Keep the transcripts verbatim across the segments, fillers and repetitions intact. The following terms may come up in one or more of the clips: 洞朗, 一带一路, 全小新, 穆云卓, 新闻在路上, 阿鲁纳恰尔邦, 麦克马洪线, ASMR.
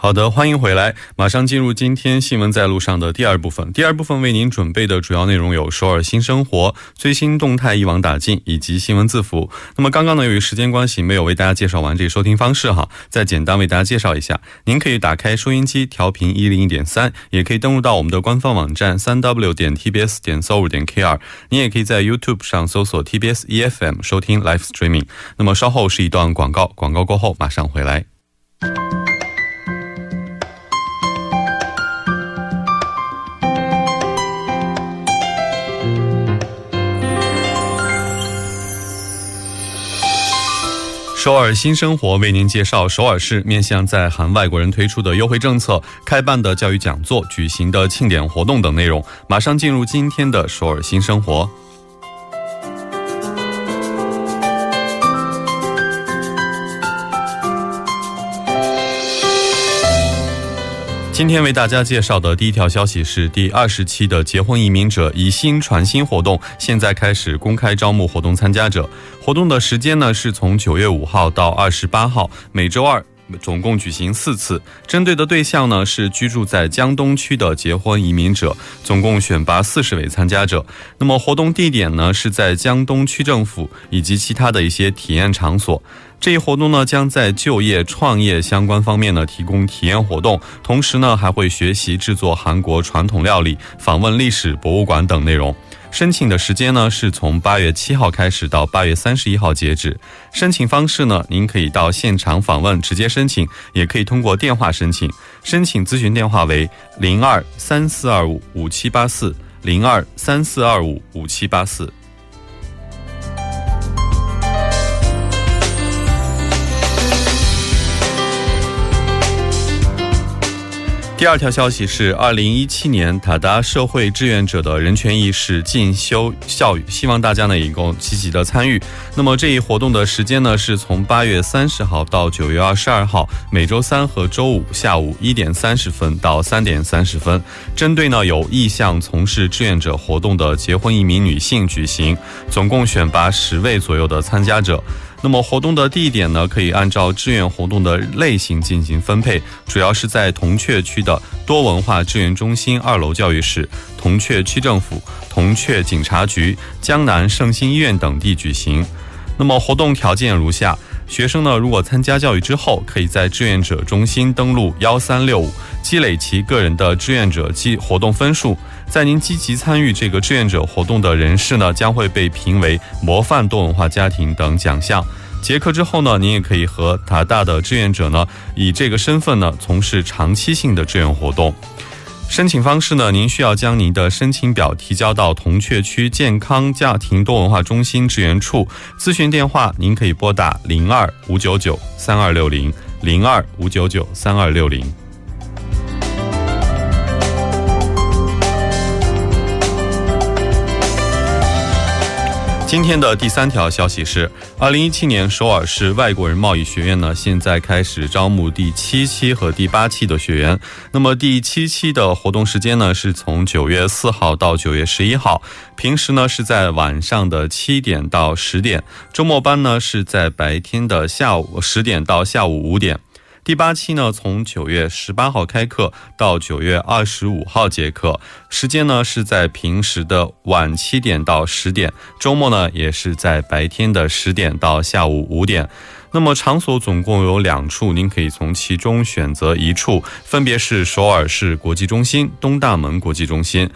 好的，欢迎回来，马上进入今天新闻在路上的第二部分。第二部分为您准备的主要内容有首尔新生活、最新动态一网打尽以及新闻字符。 那么刚刚呢，由于时间关系没有为大家介绍完这收听方式哈，再简单为大家介绍一下。 您可以打开收音机调频一零一点三， 也可以登录到我们的官方网站 三 w 点 t b s 点 c o 点 k r， 您也可以在 YouTube 上搜索 T B S E F M 收听 Live Streaming。 那么稍后是一段广告， 广告过后马上回来。 首尔新生活为您介绍首尔市面向在韩外国人推出的优惠政策、开办的教育讲座、举行的庆典活动等内容。 马上进入今天的首尔新生活。 今天为大家介绍的第一条消息是第二十期的结婚移民者以新传新活动现在开始公开招募活动参加者。 活动的时间呢是从九月五号到二十八号， 每周二 总共举行四次， 针对的对象呢是居住在江东区的结婚移民者， 总共选拔四十位参加者。 那么活动地点呢是在江东区政府以及其他的一些体验场所。 这一活动呢将在就业、创业相关方面呢提供体验活动， 同时呢还会学习制作韩国传统料理、访问历史博物馆等内容。 申请的时间呢是从八月七号开始到八月三十一号截止。 申请方式呢，您可以到现场访问直接申请， 也可以通过电话申请。 申请咨询电话为 零二 三四二五 五七八四， 零二 三四二五 五七八四。 第二条消息是二零一七年 塔达社会志愿者的人权意识进修教育， 希望大家呢也能够积极的参与。 那么这一活动的时间呢是从八月三十号到九月二十二号， 每周三和周五下午一点三十分到三点三十分， 针对呢有意向从事志愿者活动的结婚移民女性举行， 总共选拔十位左右的参加者。 那么活动的地点呢可以按照志愿活动的类型进行分配， 主要是在铜雀区的多文化志愿中心二楼教育室、 铜雀区政府、 铜雀警察局、 江南圣心医院等地举行。 那么活动条件如下： 学生呢如果参加教育之后可以在志愿者中心登录 一三六五， 积累其个人的志愿者及活动分数。 在您积极参与这个志愿者活动的人士呢，将会被评为模范多文化家庭等奖项。 结课之后呢，您也可以和 塔大的志愿者呢以这个身份呢从事长期性的志愿活动。 申请方式呢，您需要将您的申请表提交到铜雀区健康家庭多文化中心志愿处。 咨询电话您可以拨打 零二 五九九 三二六零， 零二 五九九 三二六零。 今天的第三条消息是，二零一七年首尔市外国人贸易学院呢， 现在开始招募第七期和第八期的学员。 那么第七期的活动时间呢是从九月四号到九月十一号， 平时呢是在晚上的七点到十点， 周末班呢是在白天的下午十点到下午五点。 第八期呢从九月十八号开课到九月二十五号结课， 时间呢是在平时的晚七点到十点， 周末呢也是在白天的十点到下午五点。 那么场所总共有两处， 您可以从其中选择一处， 分别是首尔市国际中心、 东大门国际中心。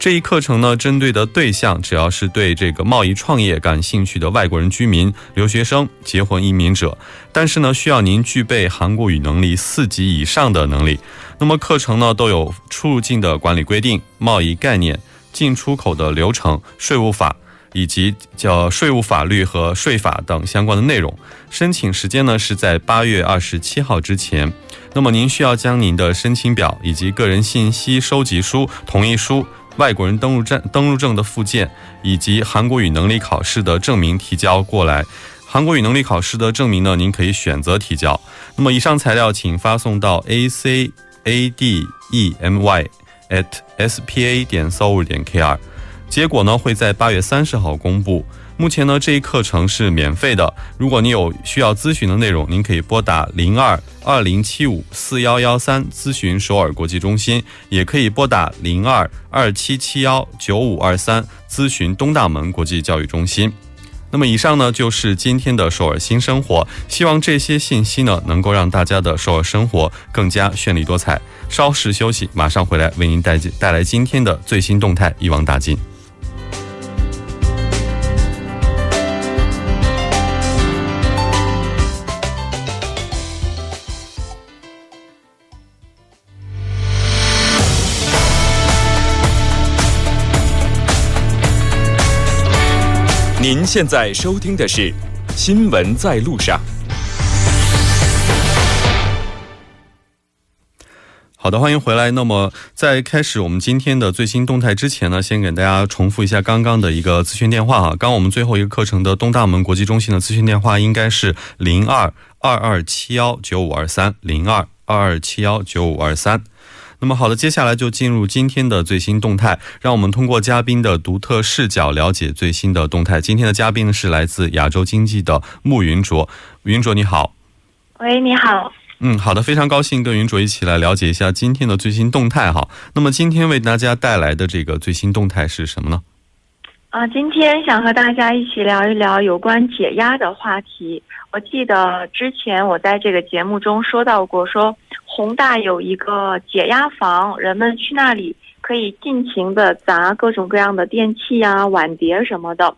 这一课程呢针对的对象只要是对这个贸易创业感兴趣的外国人居民、 留学生、结婚移民者， 但是呢需要您具备韩国语能力四级以上的能力。 那么课程呢都有出入境的管理规定、贸易概念、进出口的流程、税务法、以及叫税务法律和税法等相关的内容。申请时间呢是在八月二十七号之前。 那么您需要将您的申请表以及个人信息收集书、同意书、 外国人登录证登录证的附件以及韩国语能力考试的证明提交过来。 韩国语能力考试的证明呢， 您可以选择提交。 那么以上材料请发送到 academy at s p a dot seoul dot k r， 结果呢会在 八月三十号 公布。 目前呢这一课程是免费的。 如果你有需要咨询的内容，您可以拨打 零二 二零七五 四一一三 咨询首尔国际中心， 也可以拨打 零二 二七七一 九五二三 咨询东大门国际教育中心。 那么以上呢就是今天的首尔新生活， 希望这些信息呢能够让大家的首尔生活更加绚丽多彩。 稍事休息，马上回来为您带来今天的最新动态。 一网打尽。 您现在收听的是新闻在路上。好的，欢迎回来。 那么在开始我们今天的最新动态之前呢， 先给大家重复一下刚刚的一个 咨询电话。 刚我们最后一个课程的东大门国际中心的咨询电话 应该是 零二 二二七一 九五二三， 零二 二二七一 九五二三。 那么好的，接下来就进入今天的最新动态， 让我们通过嘉宾的独特视角了解最新的动态。 今天的嘉宾是来自亚洲经济的穆云卓。 云卓你好。 喂你好。 嗯好的，非常高兴跟云卓一起来了解一下今天的最新动态哈。 那么今天为大家带来的这个最新动态是什么呢？ 今天想和大家一起聊一聊有关解压的话题。 我记得之前我在这个节目中说到过，说 宏大有一个解压房， 人们去那里可以尽情的砸各种各样的电器啊、碗碟什么的，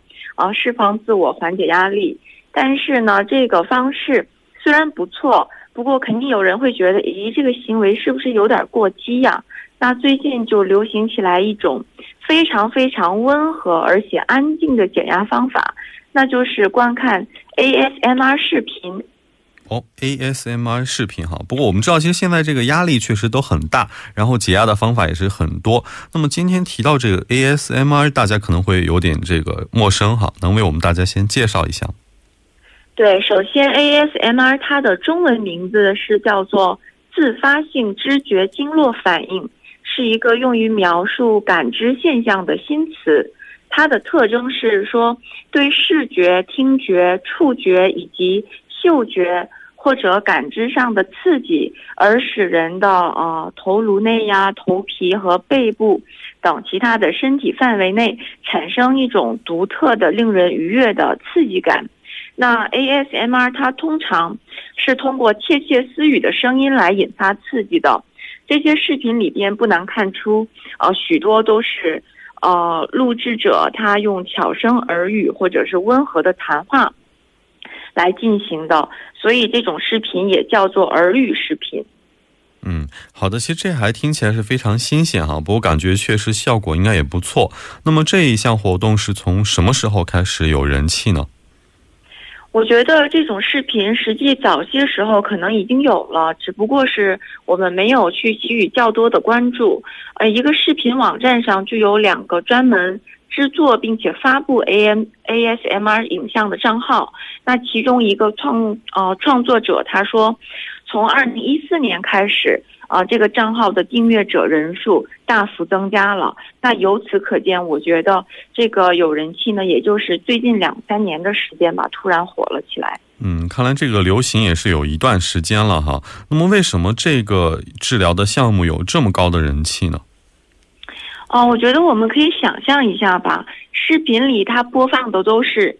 释放自我，缓解压力。 但是呢这个方式虽然不错， 不过肯定有人会觉得， 咦这个行为是不是有点过激呀？ 那最近就流行起来一种非常非常温和而且安静的减压方法， 那就是观看 A S M R 视频。 哦， A S M R 视频哈。不过我们知道其实现在这个压力确实都很大， 然后解压的方法也是很多。 那么今天提到这个 A S M R， 大家可能会有点这个陌生哈， 能为我们大家先介绍一下？ 对，首先 A S M R 它的中文名字是叫做自发性知觉经络反应， 是一个用于描述感知现象的新词。 它的特征是说对视觉、听觉、触觉以及嗅觉或者感知上的刺激， 而使人的头颅内呀、头皮和背部等其他的身体范围内产生一种独特的令人愉悦的刺激感。 那 A S M R 它通常是通过窃窃私语的声音来引发刺激的。 这些视频里边不难看出， 许多都是 呃， 录制者他用悄声耳语或者是温和的谈话来进行的， 所以这种视频也叫做耳语视频。 嗯，好的，其实这还听起来是非常新鲜哈， 不过感觉确实效果应该也不错。 那么这一项活动是从什么时候开始有人气呢？ 我觉得这种视频实际早些时候可能已经有了， 只不过是我们没有去给予较多的关注。 一个视频网站上就有两个专门制作并且发布 A S M R 影像的账号， 那其中一个创呃创作者他说， 从二零一四年开始， 这个账号的订阅者人数大幅增加了。 那由此可见，我觉得这个有人气呢， 也就是最近两三年的时间吧， 突然火了起来。 嗯，看来这个流行也是有一段时间了哈。 那么为什么这个治疗的项目有这么高的人气呢？ 我觉得我们可以想象一下吧， 视频里它播放的都是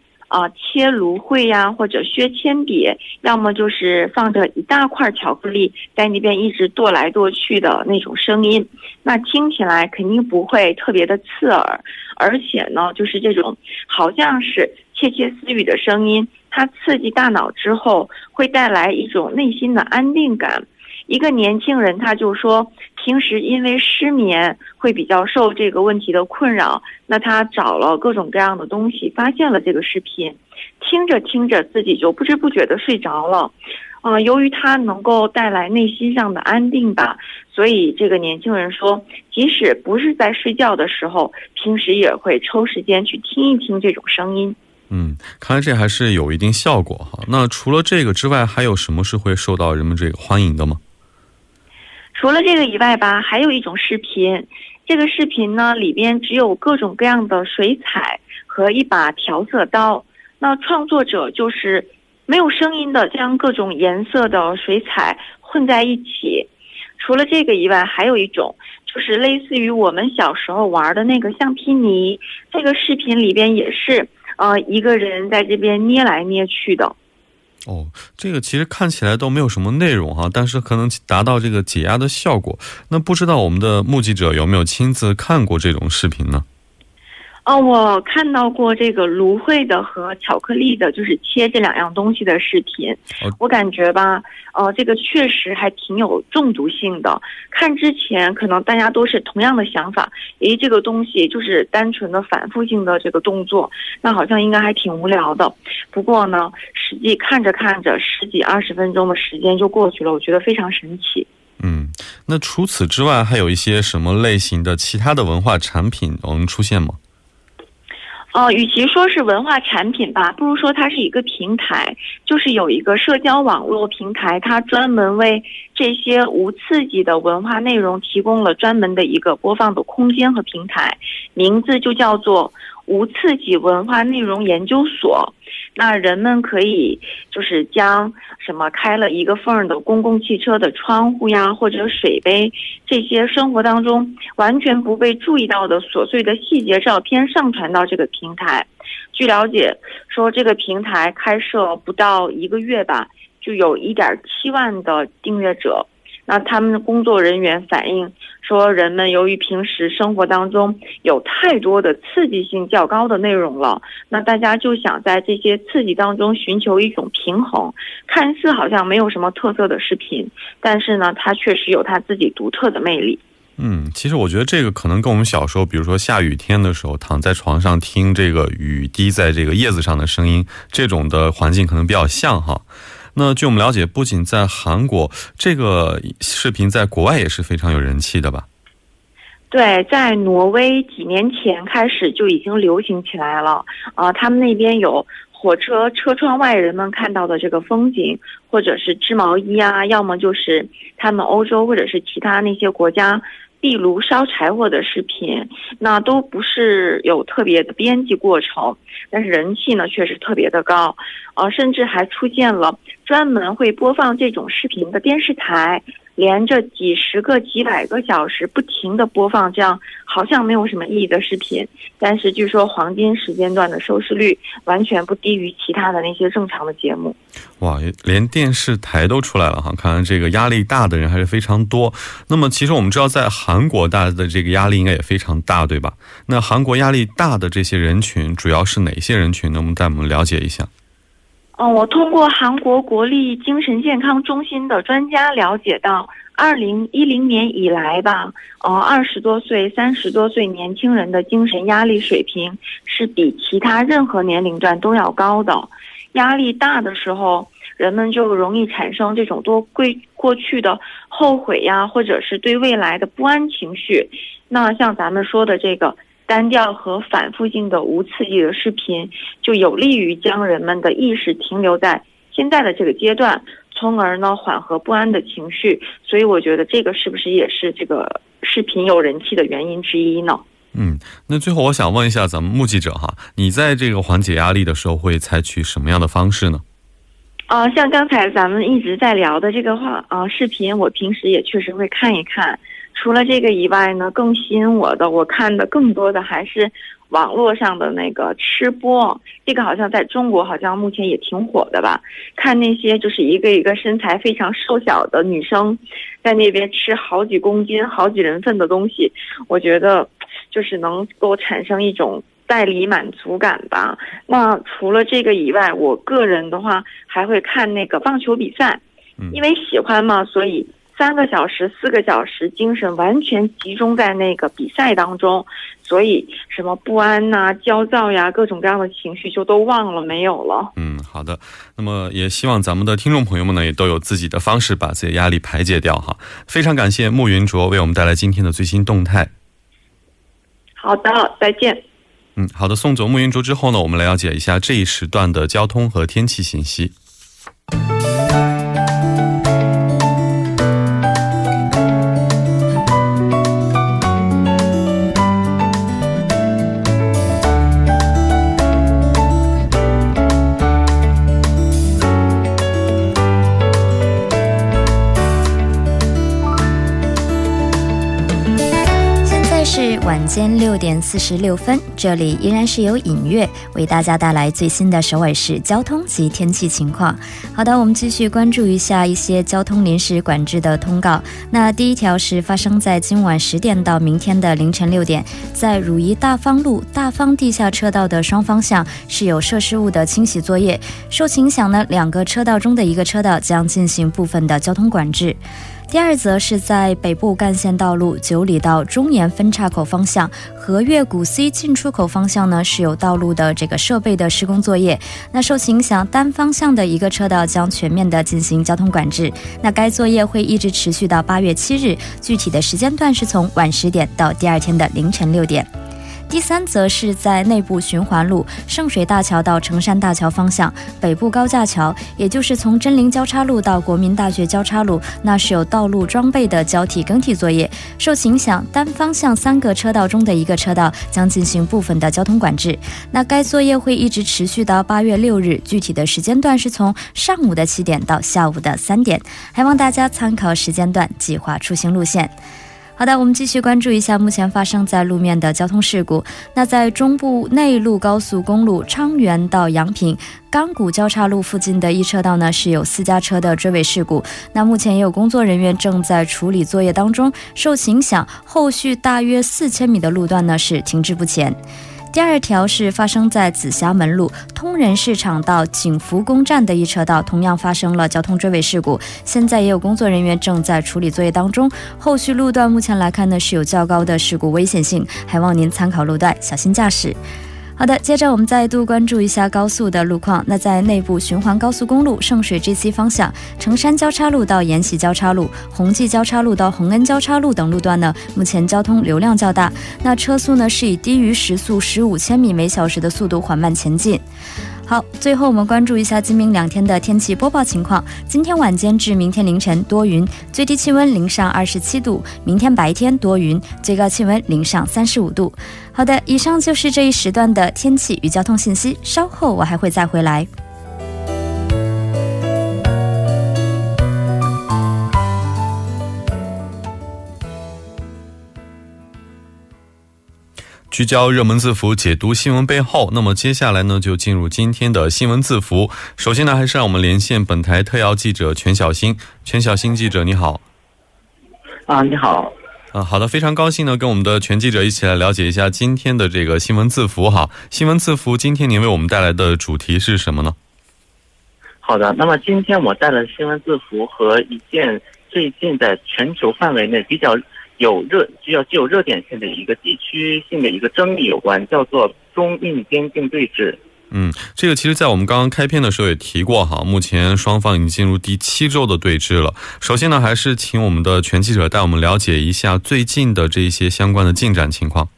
切芦荟呀或者削铅笔， 要么就是放着一大块巧克力在那边一直跺来跺去的那种声音， 那听起来肯定不会特别的刺耳， 而且呢就是这种好像是窃窃私语的声音，它刺激大脑之后会带来一种内心的安定感。一个年轻人他就说，平时因为失眠会比较受这个问题的困扰，那他找了各种各样的东西，发现了这个视频，听着听着自己就不知不觉的睡着了。呃由于他能够带来内心上的安定吧，所以这个年轻人说，即使不是在睡觉的时候，平时也会抽时间去听一听这种声音。 嗯，看来这还是有一定效果哈。那除了这个之外还有什么是会受到人们这个欢迎的吗？除了这个以外吧，还有一种视频，这个视频呢里边只有各种各样的水彩和一把调色刀，那创作者就是没有声音的将各种颜色的水彩混在一起。除了这个以外还有一种 就是类似于我们小时候玩的那个橡皮泥，这个视频里边也是呃一个人在这边捏来捏去的。哦，这个其实看起来都没有什么内容哈，但是可能达到这个解压的效果。那不知道我们的目击者有没有亲自看过这种视频呢？哦，我看到过这个芦荟的和巧克力的，就是切这两样东西的视频。我感觉吧，呃这个确实还挺有中毒性的，看之前可能大家都是同样的想法，诶这个东西就是单纯的反复性的这个动作，那好像应该还挺无聊的。不过呢实际看着看着十几二十分钟的时间就过去了，我觉得非常神奇。 嗯，那除此之外还有一些什么类型的其他的文化产品能出现吗？呃，与其说是文化产品吧，不如说它是一个平台，就是有一个社交网络平台，它专门为这些无刺激的文化内容提供了专门的一个播放的空间和平台，名字就叫做 无刺激文化内容研究所。那人们可以就是将什么开了一个缝的公共汽车的窗户呀，或者水杯这些生活当中完全不被注意到的琐碎的细节照片上传到这个平台。据了解说，这个平台开设不到一个月吧，就有一点七万的订阅者。 那他们工作人员反映说，人们由于平时生活当中有太多的刺激性较高的内容了，那大家就想在这些刺激当中寻求一种平衡，看似好像没有什么特色的视频，但是呢它确实有它自己独特的魅力。 嗯，其实我觉得这个可能跟我们小时候比如说下雨天的时候躺在床上听这个雨滴在这个叶子上的声音，这种的环境可能比较像哈。 那据我们了解，不仅在韩国，这个视频在国外也是非常有人气的吧？ 对，在挪威几年前开始就已经流行起来了。呃，他们那边有 火车车窗外人们看到的这个风景，或者是织毛衣啊，要么就是他们欧洲或者是其他那些国家 壁炉烧柴火的视频，那都不是有特别的编辑过程，但是人气呢确实特别的高。呃，甚至还出现了专门会播放这种视频的电视台，连着几十个几百个小时不停的播放这样好像没有什么意义的视频，但是据说黄金时间段的收视率完全不低于其他的那些正常的节目。 哇，连电视台都出来了哈，看来这个压力大的人还是非常多。那么其实我们知道在韩国大的这个压力应该也非常大对吧？那韩国压力大的这些人群主要是哪些人群呢？我们带我们了解一下。 我通过韩国国立精神健康中心的专家了解到， 二零一零年以来吧， 二十多岁三十多岁年轻人的精神压力水平是比其他任何年龄段都要高的。压力大的时候 人们就容易产生这种多过去的后悔呀，或者是对未来的不安情绪。那像咱们说的这个 单调和反复性的无刺激的视频就有利于将人们的意识停留在现在的这个阶段，从而呢缓和不安的情绪。所以我觉得这个是不是也是这个视频有人气的原因之一呢？嗯，那最后我想问一下咱们目击者哈，你在这个缓解压力的时候会采取什么样的方式呢？ 呃，像刚才咱们一直在聊的这个呃视频，我平时也确实会看一看。除了这个以外呢，更吸引我的，我看的更多的还是网络上的那个吃播，这个好像在中国好像目前也挺火的吧，看那些就是一个一个身材非常瘦小的女生在那边吃好几公斤好几人份的东西，我觉得就是能够产生一种 代理满足感吧。那除了这个以外，我个人的话还会看那个棒球比赛，因为喜欢嘛，所以三个小时四个小时，精神完全集中在那个比赛当中，所以什么不安呐、啊、焦躁呀、各种各样的情绪就都忘了，没有了。嗯，好的。那么也希望咱们的听众朋友们呢，也都有自己的方式把自己的压力排解掉哈。非常感谢穆云卓为我们带来今天的最新动态。好的，再见。嗯，好的。送走穆云卓之后呢，我们来了解一下这一时段的交通和天气信息。晚间六点四十六分，这里依然是由尹月为大家带来最新的首尔市交通及天气情况。好的，我们继续关注一下一些交通临时管制的通告。那第一条是发生在今晚十点到明天的凌晨六点，在汝矣大方路大方地下车道的双方向是有设施物的清洗作业，受其影响呢，两个车道中的一个车道将进行部分的交通管制。第二则是在北部干线道路九里到中延分岔口方向和越谷 C 进出口方向呢，是有道路的这个设备的施工作业，那受其影响，单方向的一个车道将全面的进行交通管制，那该作业会一直持续到八月七日，具体的时间段是从晚十点到第二天的凌晨六点。第三则是在内部循环路圣水大桥到成山大桥方向北部高架桥，也就是从真陵交叉路到国民大学交叉路，那是有道路装备的交替更替作业，受其影响，单方向三个车道中的一个车道将进行部分的交通管制，那该作业会一直持续到八月六日，具体的时间段是从上午的七点到下午的三点，还望大家参考时间段计划出行路线。好的，我们继续关注一下目前发生在路面的交通事故。那在中部内陆高速公路昌原到阳平钢骨交叉路附近的一车道呢，是有私家车的追尾事故，那目前也有工作人员正在处理作业当中，受其影响，后续大约四千米的路段呢是停滞不前。第二条是发生在紫霞门路通仁市场到景福宫站的一车道，同样发生了交通追尾事故，现在也有工作人员正在处理作业当中，后续路段目前来看呢是有较高的事故危险性，还望您参考路段小心驾驶。好的，接着我们再度关注一下高速的路况。那在内部循环高速公路圣水 G C 方向成山交叉路到延禧交叉路、弘济交叉路到弘恩交叉路等路段呢，目前交通流量较大，那车速呢是以低于时速十五千米每小时的速度缓慢前进。好，最后我们关注一下今明两天的天气播报情况。今天晚间至明天凌晨多云，最低气温零上二十七度；明天白天多云，最高气温零上三十五度。好的，以上就是这一时段的天气与交通信息，稍后我还会再回来。聚焦热门字符，解读新闻背后。那么接下来呢，就进入今天的新闻字符。首先呢，还是让我们连线本台特邀记者全小新。全小新记者，你好。啊，你好。啊，好的，非常高兴呢，跟我们的全记者一起来了解一下今天的这个新闻字符哈。新闻字符，今天您为我们带来的主题是什么呢？好的，那么今天我带来新闻字符和一件最近在全球范围内比较有热具有具有热点性的一个地区性的一个争议有关，叫做中印边境对峙。嗯，这个其实在我们刚刚开篇的时候也提过哈，目前双方已经进入第七周的对峙了。首先呢，还是请我们的全记者带我们了解一下最近的这一些相关的进展情况。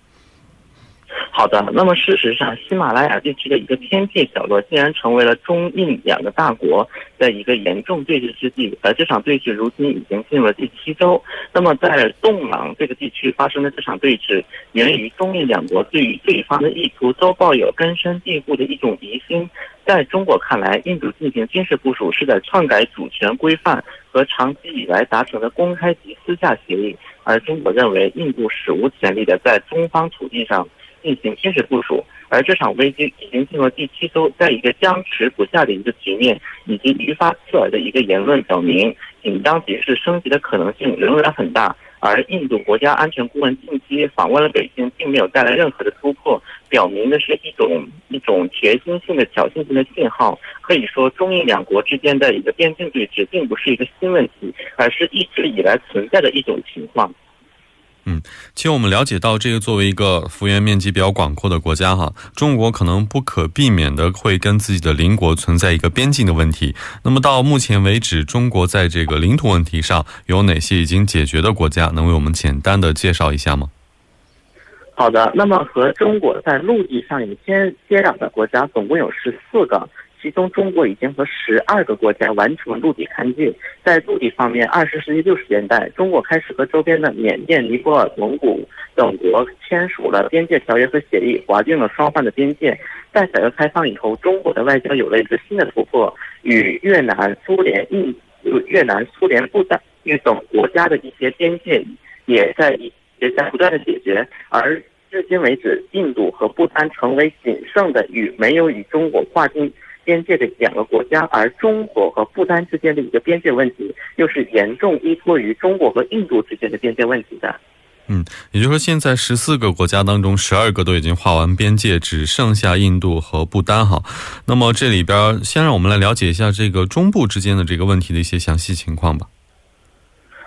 好的，那么事实上，喜马拉雅地区的一个偏僻角落竟然成为了中印两个大国的一个严重对峙之地。呃，这场对峙如今已经进入了第七周。那么，在洞朗这个地区发生的这场对峙，源于中印两国对于对方的意图都抱有根深蒂固的一种疑心。在中国看来，印度进行军事部署是在篡改主权规范和长期以来达成的公开及私下协议，而中国认为印度史无前例的在中方土地上进行军事部署，而这场危机已经进入第七周，在一个僵持不下的一个局面，以及于发刺耳的一个言论表明，紧张局势升级的可能性仍然很大。而印度国家安全顾问近期访问了北京，并没有带来任何的突破，表明的是一种一种决心性的挑衅性的信号。可以说，中印两国之间的一个边境对峙并不是一个新问题，而是一直以来存在的一种情况。嗯，其实我们了解到，这个作为一个幅员面积比较广阔的国家哈，中国可能不可避免的会跟自己的邻国存在一个边境的问题。那么到目前为止，中国在这个领土问题上有哪些已经解决的国家？能为我们简单的介绍一下吗？好的，那么和中国在陆地上有接接壤的国家总共有十四个。其中，中国已经和十二个国家完成陆地勘界。在陆地方面，二十世纪六十年代，中国开始和周边的缅甸、尼泊尔、蒙古等国签署了边界条约和协议，划定了双方的边界。在改革开放以后，中国的外交有了一个新的突破，与越南、苏联、印、越南、苏联、不丹等国家的一些边界也在也在不断的解决，而至今为止，印度和不丹成为仅剩的与没有与中国划定边界的两个国家，而中国和不丹之间的一个边界问题，又是严重依托于中国和印度之间的边界问题的。嗯，也就是说，现在十四个国家当中，十二个都已经划完边界，只剩下印度和不丹哈。那么这里边，先让我们来了解一下这个中部之间的这个问题的一些详细情况吧。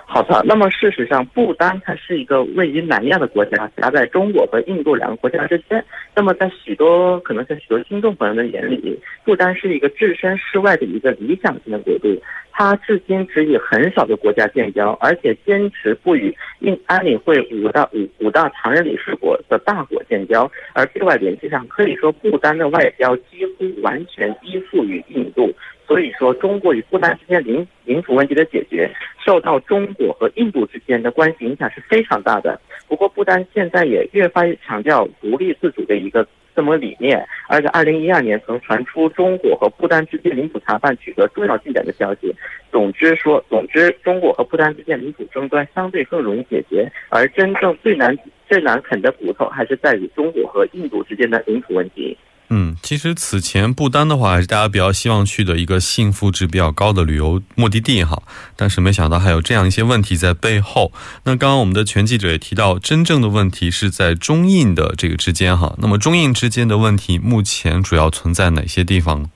好的，那么事实上，不丹它是一个位于南亚的国家，夹在中国和印度两个国家之间。那么在许多可能在许多听众朋友的眼里，不丹是一个置身事外的一个理想性的国度，它至今只与很少的国家建交，而且坚持不与印安理会五大五五大常任理事国的大国建交。而对外联系上，可以说不丹的外交几乎完全依附于印度。所以说，中国与不丹之间领领土问题的解决，受到中国和印度之间的关系影响是非常大的。不过，不丹现在也越发越强调独立自主的一个这么理念，而在二零一二年曾传出中国和不丹之间领土谈判取得重要进展的消息。总之说，总之，中国和不丹之间领土争端相对更容易解决，而真正最难最难啃的骨头还是在于中国和印度之间的领土问题。嗯，其实此前不丹的话还是大家比较希望去的一个幸福值比较高的旅游目的地哈，但是没想到还有这样一些问题在背后。那刚刚我们的全记者也提到，真正的问题是在中印的这个之间哈。那么中印之间的问题目前主要存在哪些地方呢？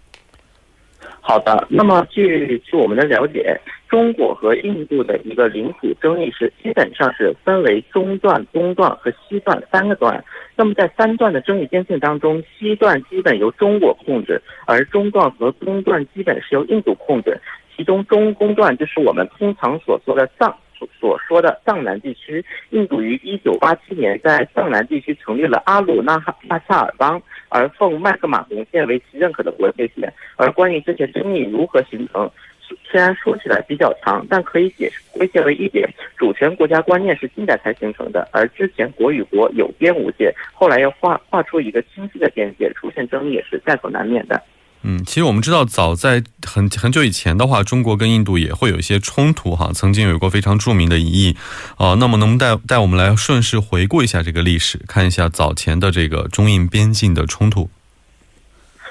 好的，那么据据我们的了解，中国和印度的一个领土争议是基本上是分为中段、东段和西段三个段。那么在三段的争议边境当中，西段基本由中国控制，而中段和东段基本是由印度控制。其中中东段就是我们通常所说的藏。所说的藏南地区，印度于一九八七年在藏南地区成立了阿鲁纳纳恰尔邦，而奉麦克马洪线为其认可的国界线。而关于这些争议如何形成，虽然说起来比较长，但可以解释归结为一点：主权国家观念是近代才形成的，而之前国与国有边无界，后来要画画出一个清晰的边界，出现争议也是在所难免的。嗯，其实我们知道，早在很很久以前的话，中国跟印度也会有一些冲突哈，曾经有过非常著名的一役啊、呃。那么，能带带我们来顺势回顾一下这个历史，看一下早前的这个中印边境的冲突。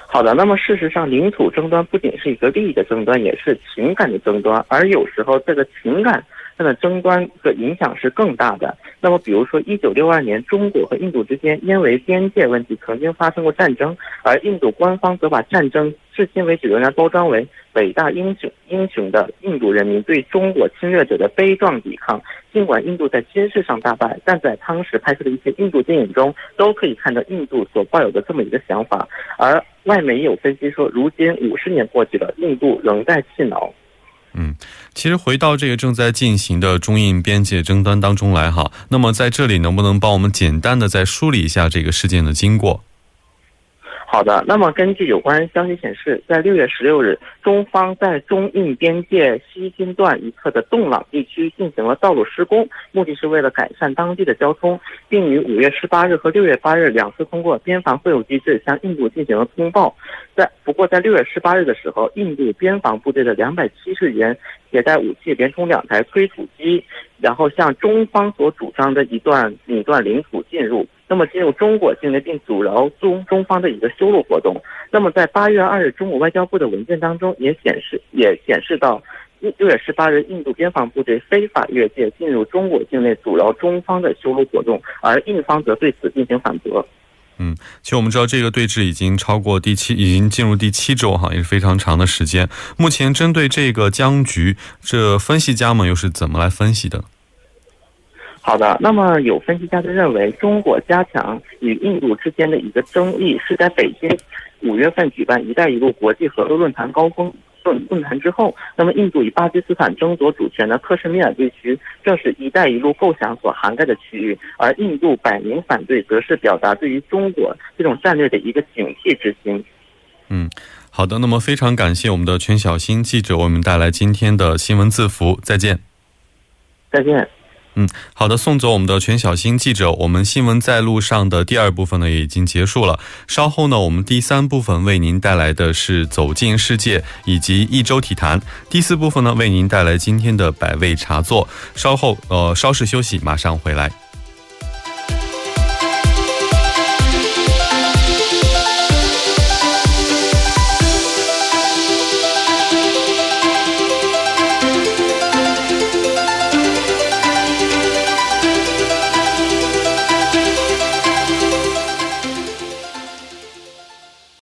好的，那么事实上，领土争端不仅是一个利益的争端，也是情感的争端，而有时候这个情感它的争端的影响是更大的。那么比如说一九六二年，中国和印度之间因为边界问题曾经发生过战争，而印度官方则把战争至今为止仍然包装为伟大英雄英雄的印度人民对中国侵略者的悲壮抵抗。尽管印度在军事上大败，但在当时拍摄的一些印度电影中都可以看到印度所抱有的这么一个想法。而外媒也有分析说，如今五十年过去了，印度仍在气恼。嗯，其实回到这个正在进行的中印边界争端当中来哈，那么在这里能不能帮我们简单的再梳理一下这个事件的经过？好的，那么根据有关消息显示，在六月十六日，中方在中印边界西金段一侧的洞朗地区进行了道路施工，目的是为了改善当地的交通，并于五月十八日和六月八日两次通过边防会晤机制向印度进行了通报。在不过在六月十八日的时候，印度边防部队的两百七十人携带武器，连同两台推土机，然后向中方所主张的一段一段领土进入。那么进入中国境内，并阻挠中中方的一个修路活动。那么在八月二日，中国外交部的文件当中也显示也显示到，六月十八日，印度边防部队非法越界进入中国境内，阻挠中方的修路活动，而印方则对此进行反驳。嗯，其实我们知道这个对峙已经超过第七，已经进入第七周哈，也是非常长的时间。目前针对这个僵局，这分析家们又是怎么来分析的？好的，那么有分析家就认为，中国加强与印度之间的一个争议是在北京五月份举办"一带一路"国际合作论坛高峰论论坛之后，那么印度与巴基斯坦争夺主权的克什米尔地区，正是一带一路构想所涵盖的区域，而印度摆明反对，则是表达对于中国这种战略的一个警惕之心。嗯，好的，那么非常感谢我们的全小新记者为我们带来今天的新闻字符，再见。再见。嗯，好的，送走我们的全小新记者，我们新闻在路上的第二部分呢也已经结束了。稍后呢，我们第三部分为您带来的是走进世界以及一周体坛，第四部分呢为您带来今天的百味茶座。稍后呃稍事休息，马上回来。